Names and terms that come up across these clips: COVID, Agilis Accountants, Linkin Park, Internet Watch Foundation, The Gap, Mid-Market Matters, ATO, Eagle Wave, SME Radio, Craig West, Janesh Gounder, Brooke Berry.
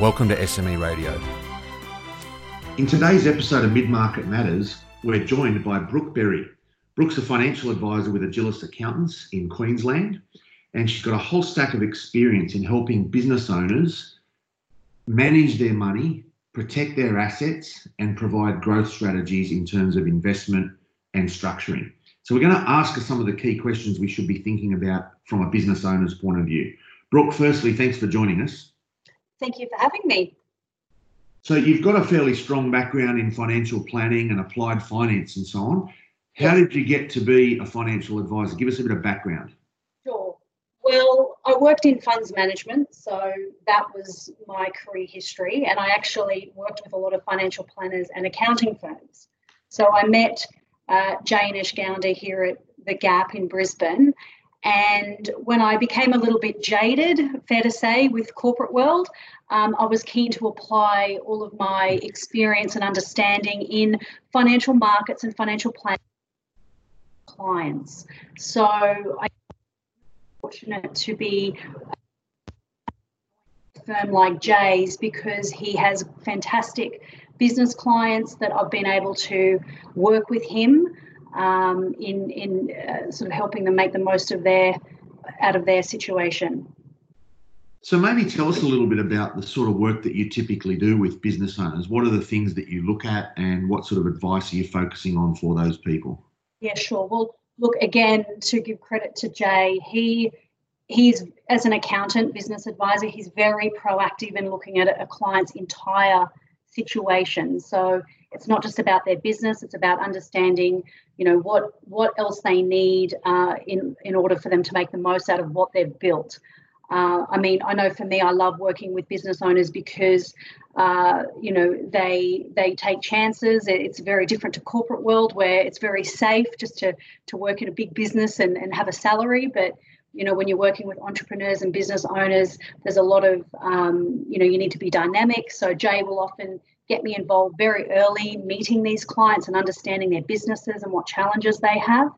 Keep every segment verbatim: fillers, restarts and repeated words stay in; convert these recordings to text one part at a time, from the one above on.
Welcome to S M E Radio. In today's episode of Mid-Market Matters, we're joined by Brooke Berry. Brooke's a financial advisor with Agilis Accountants in Queensland, and she's got a whole stack of experience in helping business owners manage their money, protect their assets, and provide growth strategies in terms of investment and structuring. So we're going to ask her some of the key questions we should be thinking about from a business owner's point of view. Brooke, firstly, thanks for joining us. Thank you for having me. So you've got a fairly strong background in financial planning and applied finance and so on. How did you get to be a financial advisor? Give us a bit of background. Sure. Well, I worked in funds management, so that was my career history, and I actually worked with a lot of financial planners and accounting firms. So I met uh, Janesh Gounder here at The Gap in Brisbane, and when I became a little bit jaded, fair to say, with corporate world, um, I was keen to apply all of my experience and understanding in financial markets and financial planning clients. So I fortunate to be a firm like Jay's because he has fantastic business clients that I've been able to work with him um, in in uh, sort of helping them make the most of their out of their situation. So maybe tell us a little bit about the sort of work that you typically do with business owners. What are the things that you look at, and what sort of advice are you focusing on for those people? Yeah, sure. Well, look, again, to give credit to Jay, he he's, as an accountant, business advisor, he's very proactive in looking at a client's entire situation. So it's not just about their business, it's about understanding, you know, what what else they need uh, in, in order for them to make the most out of what they've built. Uh, I mean, I know for me, I love working with business owners because, uh, you know, they they take chances. It's very different to corporate world where it's very safe just to to work in a big business and, and have a salary. But, you know, when you're working with entrepreneurs and business owners, there's a lot of, um, you know, you need to be dynamic. So Jay will often get me involved very early, meeting these clients and understanding their businesses and what challenges they have.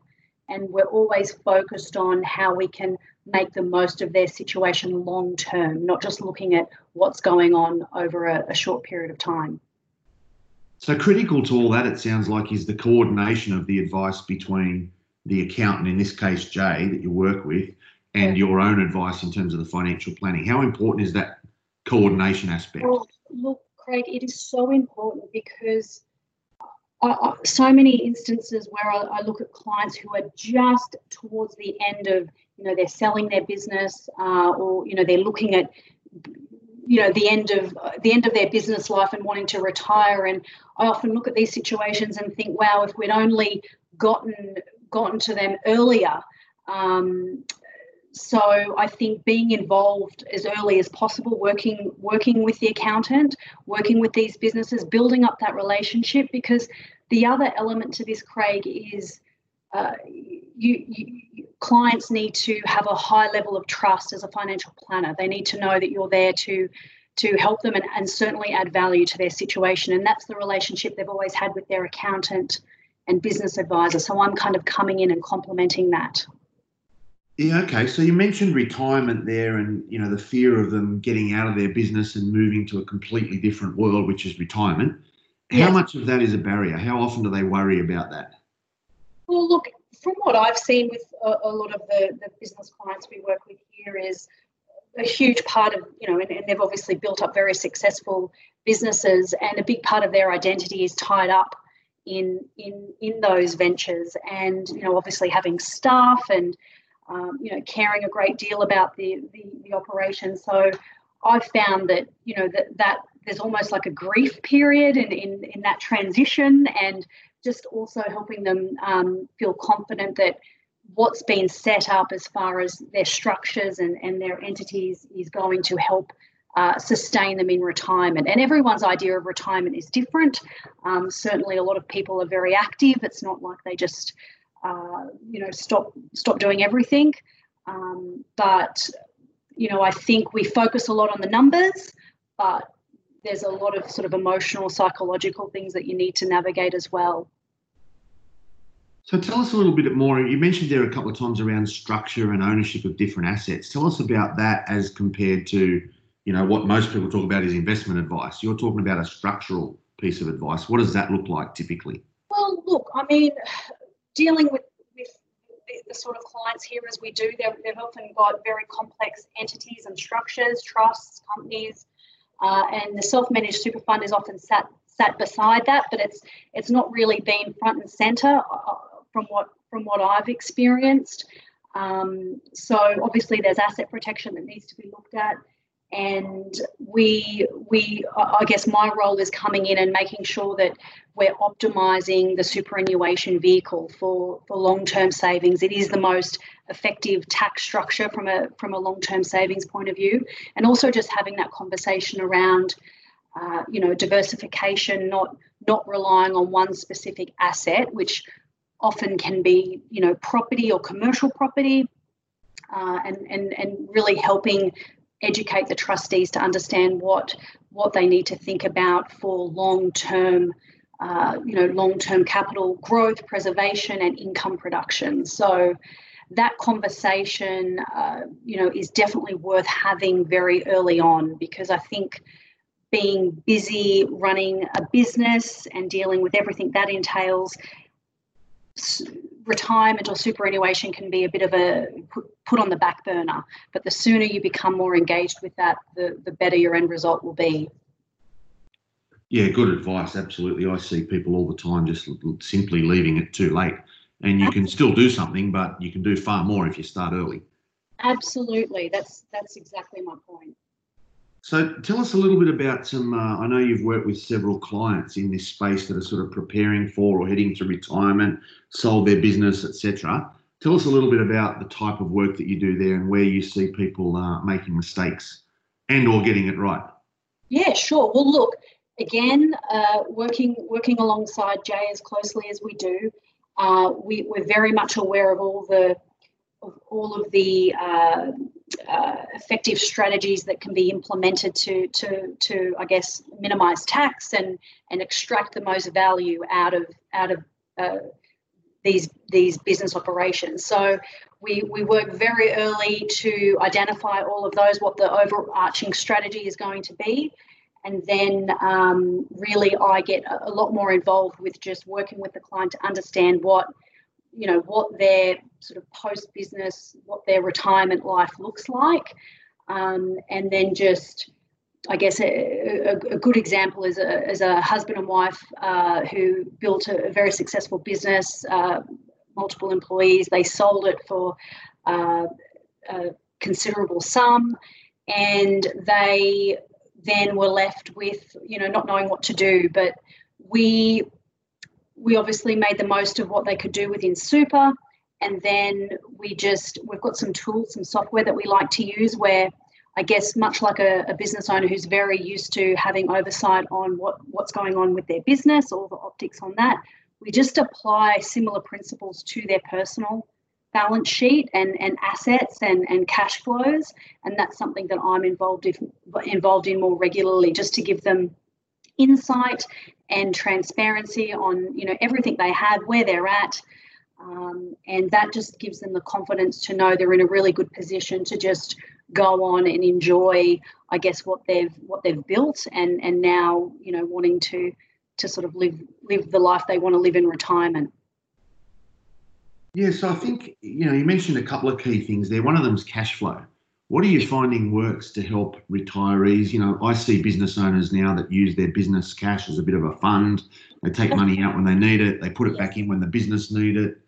And we're always focused on how we can make the most of their situation long term, not just looking at what's going on over a, a short period of time. So critical to all that, it sounds like, is the coordination of the advice between the accountant, in this case, Jay, that you work with, and yeah. your own advice in terms of the financial planning. How important is that coordination aspect? Well, look, Craig, it is so important because I, so many instances where I, I look at clients who are just towards the end of, you know, they're selling their business, uh, or you know, they're looking at, you know, the end of uh, the end of their business life and wanting to retire. And I often look at these situations and think, wow, if we'd only gotten gotten to them earlier. Um, So I think being involved as early as possible, working working with the accountant, working with these businesses, building up that relationship, because the other element to this, Craig, is uh, you, you clients need to have a high level of trust as a financial planner. They need to know that you're there to to help them and, and certainly add value to their situation. And that's the relationship they've always had with their accountant and business advisor. So I'm kind of coming in and complementing that. Yeah, okay. So you mentioned retirement there and, you know, the fear of them getting out of their business and moving to a completely different world, which is retirement. Yes. How much of that is a barrier? How often do they worry about that? Well, look, from what I've seen with a, a lot of the, the business clients we work with here is a huge part of, you know, and, and they've obviously built up very successful businesses, and a big part of their identity is tied up in in in those ventures and, you know, obviously having staff and, Um, you know, caring a great deal about the, the, the operation. So I've found that, you know, that, that there's almost like a grief period in, in, in that transition, and just also helping them um, feel confident that what's been set up as far as their structures and, and their entities is going to help uh, sustain them in retirement. And everyone's idea of retirement is different. Um, certainly a lot of people are very active. It's not like they just, uh, you know, stop stop doing everything. Um, but, you know, I think we focus a lot on the numbers, but there's a lot of sort of emotional, psychological things that you need to navigate as well. So tell us a little bit more. You mentioned there a couple of times around structure and ownership of different assets. Tell us about that as compared to, you know, what most people talk about is investment advice. You're talking about a structural piece of advice. What does that look like typically? Well, look, I mean, dealing with, with the sort of clients here as we do, they've often got very complex entities and structures, trusts, companies, uh, and the self-managed super fund is often sat sat beside that, but it's it's not really been front and centre uh, from what from what I've experienced. Um, so obviously there's asset protection that needs to be looked at, and we we I guess my role is coming in and making sure that we're optimising the superannuation vehicle for, for long-term savings. It is the most effective tax structure from a from a long-term savings point of view, and also just having that conversation around uh, you know diversification, not not relying on one specific asset, which often can be, you know, property or commercial property, uh, and, and and really helping educate the trustees to understand what what they need to think about for long-term, uh, you know, long-term capital growth, preservation, and income production. So that conversation, uh, you know, is definitely worth having very early on, because I think being busy running a business and dealing with everything that entails, retirement or superannuation can be a bit of a put on the back burner, but the sooner you become more engaged with that, the, the better your end result will be. Yeah, good advice, absolutely. I see people all the time just simply leaving it too late, and you can still do something, but you can do far more if you start early. Absolutely, that's that's exactly my point. So tell us a little bit about some, uh, I know you've worked with several clients in this space that are sort of preparing for or heading to retirement, sold their business, et cetera. Tell us a little bit about the type of work that you do there and where you see people uh, making mistakes and or getting it right. Yeah, sure. Well, look, again, uh, working working alongside Jay as closely as we do, uh, we, we're very much aware of all the, of all of the, uh, Uh, effective strategies that can be implemented to, to, to I guess, minimise tax and and extract the most value out of out of uh, these these business operations. So we we work very early to identify all of those, what the overarching strategy is going to be, and then um, really I get a, a lot more involved with just working with the client to understand what, you know, what their sort of post-business, what their retirement life looks like. Um, and then just, I guess, a, a, a good example is a, is a husband and wife uh, who built a, a very successful business, uh, multiple employees. They sold it for uh, a considerable sum, and they then were left with, you know, not knowing what to do. But we... We obviously made the most of what they could do within super, and then we just, we've got some tools, some software that we like to use where, I guess, much like a, a business owner who's very used to having oversight on what, what's going on with their business, all the optics on that, we just apply similar principles to their personal balance sheet and, and assets and, and cash flows, and that's something that I'm involved in, involved in more regularly, just to give them insight and transparency on, you know, everything they have, where they're at, um, and that just gives them the confidence to know they're in a really good position to just go on and enjoy, I guess, what they've what they've built, and and now, you know, wanting to to sort of live live the life they want to live in retirement. Yeah, so I think, you know, you mentioned a couple of key things there. One of them is cash flow. What are you finding works to help retirees? You know, I see business owners now that use their business cash as a bit of a fund. They take money out when they need it. They put it back in when the business need it.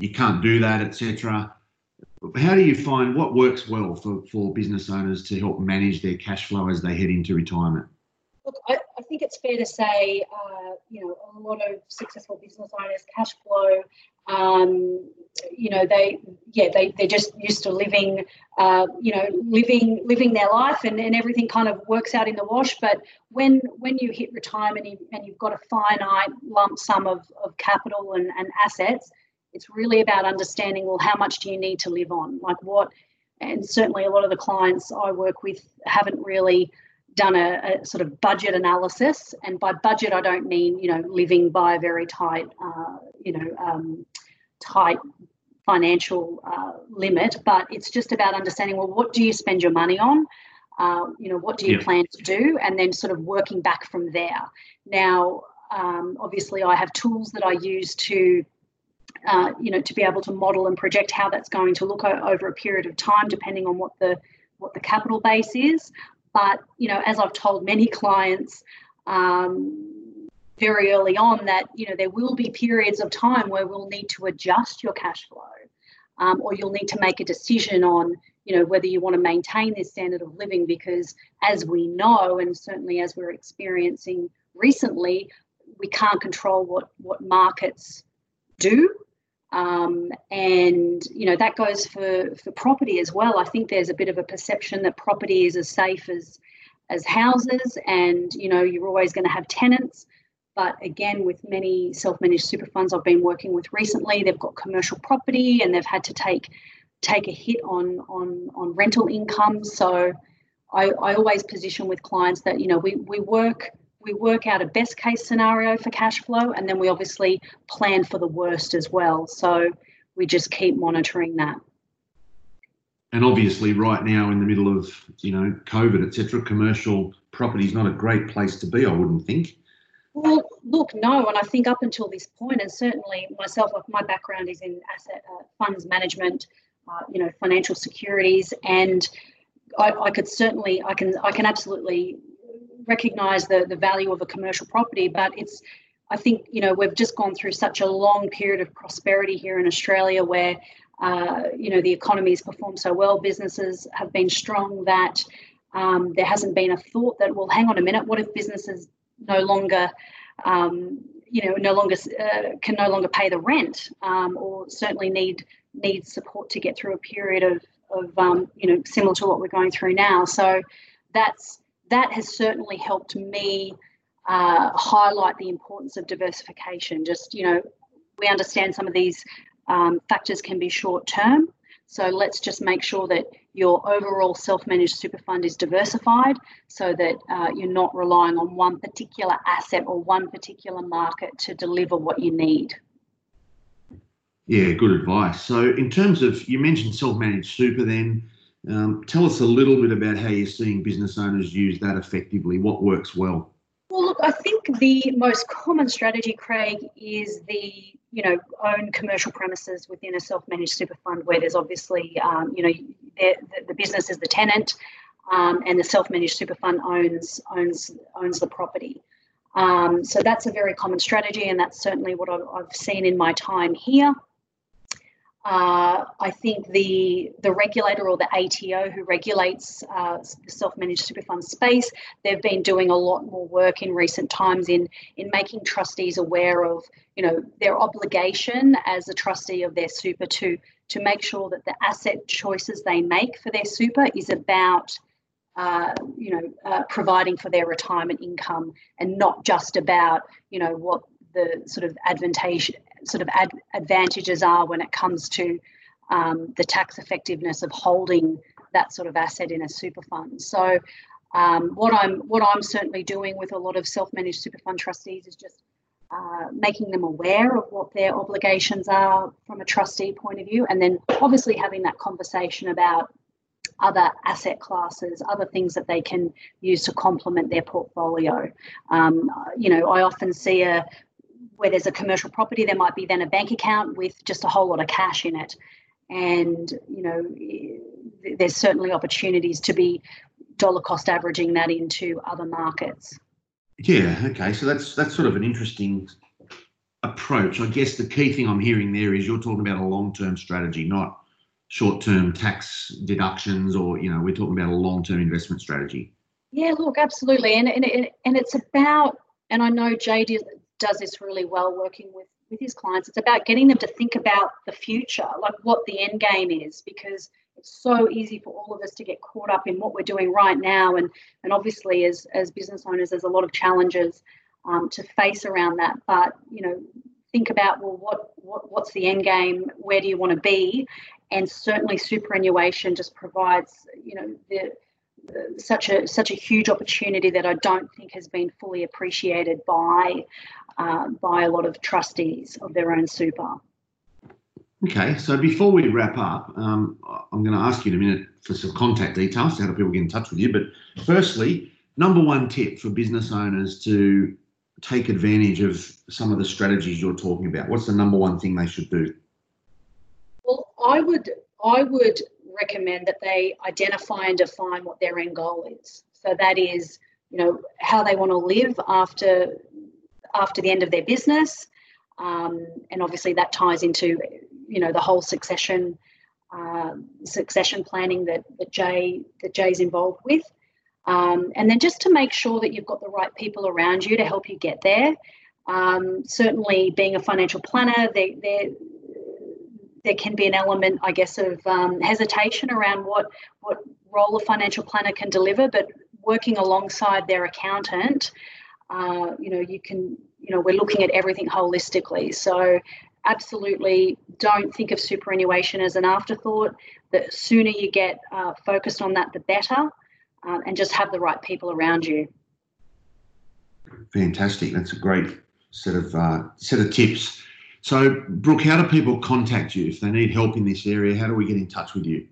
You can't do that, et cetera. How do you find what works well for, for business owners to help manage their cash flow as they head into retirement? Look, I, I think it's fair to say, uh, you know, a lot of successful business owners, cash flow Um, you know, they, yeah, they, they're just used to living, uh, you know, living living their life, and, and everything kind of works out in the wash. But when when you hit retirement and you've got a finite lump sum of, of capital and, and assets, it's really about understanding, well, how much do you need to live on? Like what, and certainly a lot of the clients I work with haven't really done a, a sort of budget analysis. And by budget, I don't mean, you know, living by a very tight, uh, you know, um, tight financial uh, limit, but it's just about understanding, well, what do you spend your money on? Uh, you know, what do you yeah. plan to do? And then sort of working back from there. Now, um, obviously, I have tools that I use to, uh, you know, to be able to model and project how that's going to look o- over a period of time, depending on what the what the capital base is. But, you know, as I've told many clients um, very early on, that, you know, there will be periods of time where we'll need to adjust your cash flow, um, or you'll need to make a decision on, you know, whether you want to maintain this standard of living, because as we know, and certainly as we're experiencing recently, we can't control what, what markets do. Um, and, you know, that goes for, for property as well. I think there's a bit of a perception that property is as safe as as houses, and, you know, you're always going to have tenants. But again, with many self-managed super funds I've been working with recently, they've got commercial property and they've had to take take a hit on on, on rental income. So I, I always position with clients that, you know, we, we work We work out a best case scenario for cash flow, and then we obviously plan for the worst as well. So we just keep monitoring that. And obviously right now in the middle of, you know, COVID, et cetera, commercial property is not a great place to be, I wouldn't think. Well, look, no. And I think up until this point, and certainly myself, my background is in asset uh, funds management, uh, you know, financial securities. And I, I could certainly, I can, I can absolutely recognise the, the value of a commercial property, but it's, I think, you know, we've just gone through such a long period of prosperity here in Australia where, uh, you know, the economy's performed so well, businesses have been strong, that um, there hasn't been a thought that, well, hang on a minute, what if businesses no longer, um, you know, no longer uh, can no longer pay the rent, um, or certainly need need support to get through a period of, of um, you know, similar to what we're going through now. So that's, that has certainly helped me uh, highlight the importance of diversification. Just, you know, we understand some of these um, factors can be short term. So let's just make sure that your overall self-managed super fund is diversified, so that uh, you're not relying on one particular asset or one particular market to deliver what you need. Yeah, good advice. So in terms of, you mentioned self-managed super then, Um, tell us a little bit about how you're seeing business owners use that effectively. What works well? Well, look, I think the most common strategy, Craig, is the, you know, own commercial premises within a self-managed super fund, where there's obviously, um, you know, the, the business is the tenant, um, and the self-managed super fund owns owns owns the property. Um, so that's a very common strategy, and that's certainly what I've, I've seen in my time here. Uh, I think the the regulator, or the A T O, who regulates uh, the self-managed super fund space, they've been doing a lot more work in recent times in in making trustees aware of, you know, their obligation as a trustee of their super to to make sure that the asset choices they make for their super is about Uh, you know, uh, providing for their retirement income, and not just about, you know, what the sort of advantage, sort of ad- advantages are when it comes to um, the tax effectiveness of holding that sort of asset in a super fund. So, um, what I'm what I'm certainly doing with a lot of self-managed super fund trustees is just uh, making them aware of what their obligations are from a trustee point of view, and then obviously having that conversation about other asset classes, other things that they can use to complement their portfolio. Um, you know, I often see a where there's a commercial property, there might be then a bank account with just a whole lot of cash in it. And, you know, there's certainly opportunities to be dollar cost averaging that into other markets. Yeah, okay. So that's that's sort of an interesting approach. I guess the key thing I'm hearing there is you're talking about a long-term strategy, not short-term tax deductions, or, you know, we're talking about a long-term investment strategy. Yeah, look, absolutely. And and, and it's about, and I know Jay does this really well working with with his clients, it's about getting them to think about the future, like what the end game is, because it's so easy for all of us to get caught up in what we're doing right now. And, and obviously as, as business owners, there's a lot of challenges um, to face around that. But, you know, think about, well, what, what what's the end game? Where do you want to be? And certainly superannuation just provides, you know, the, the, such a such a huge opportunity that I don't think has been fully appreciated by uh, by a lot of trustees of their own super. Okay, so before we wrap up, um, I'm going to ask you in a minute for some contact details, how do people get in touch with you? But firstly, number one tip for business owners to take advantage of some of the strategies you're talking about. What's the number one thing they should do? Well, I would I would recommend that they identify and define what their end goal is. So that is, you know, how they want to live after after the end of their business, um, and obviously that ties into, you know, the whole succession uh, succession planning that that Jay that Jay's involved with. Um, and then just to make sure that you've got the right people around you to help you get there. Um, certainly being a financial planner, they, they, there can be an element, I guess, of um, hesitation around what, what role a financial planner can deliver, but working alongside their accountant, uh, you know, you can, you know, we're looking at everything holistically. So absolutely don't think of superannuation as an afterthought. The sooner you get uh, focused on that, the better. Um, and just have the right people around you. Fantastic. That's a great set of uh, set of tips. So, Brooke, how do people contact you if they need help in this area? How do we get in touch with you?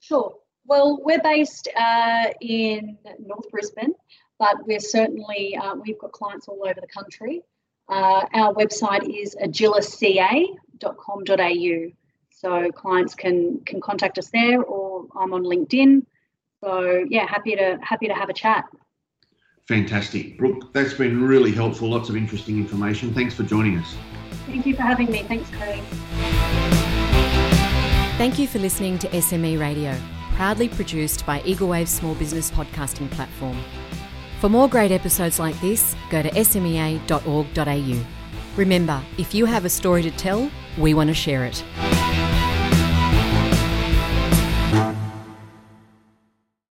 Sure. Well, we're based uh, in North Brisbane, but we're certainly, uh, we've got clients all over the country. Uh, our website is agilis c a dot com dot a u. So clients can, can contact us there, or I'm on LinkedIn. So, yeah, happy to happy to have a chat. Fantastic. Brooke, that's been really helpful. Lots of interesting information. Thanks for joining us. Thank you for having me. Thanks, Cody. Thank you for listening to S M E Radio, proudly produced by Eagle Wave's small business podcasting platform. For more great episodes like this, go to s m e a dot org dot a u. Remember, if you have a story to tell, we want to share it.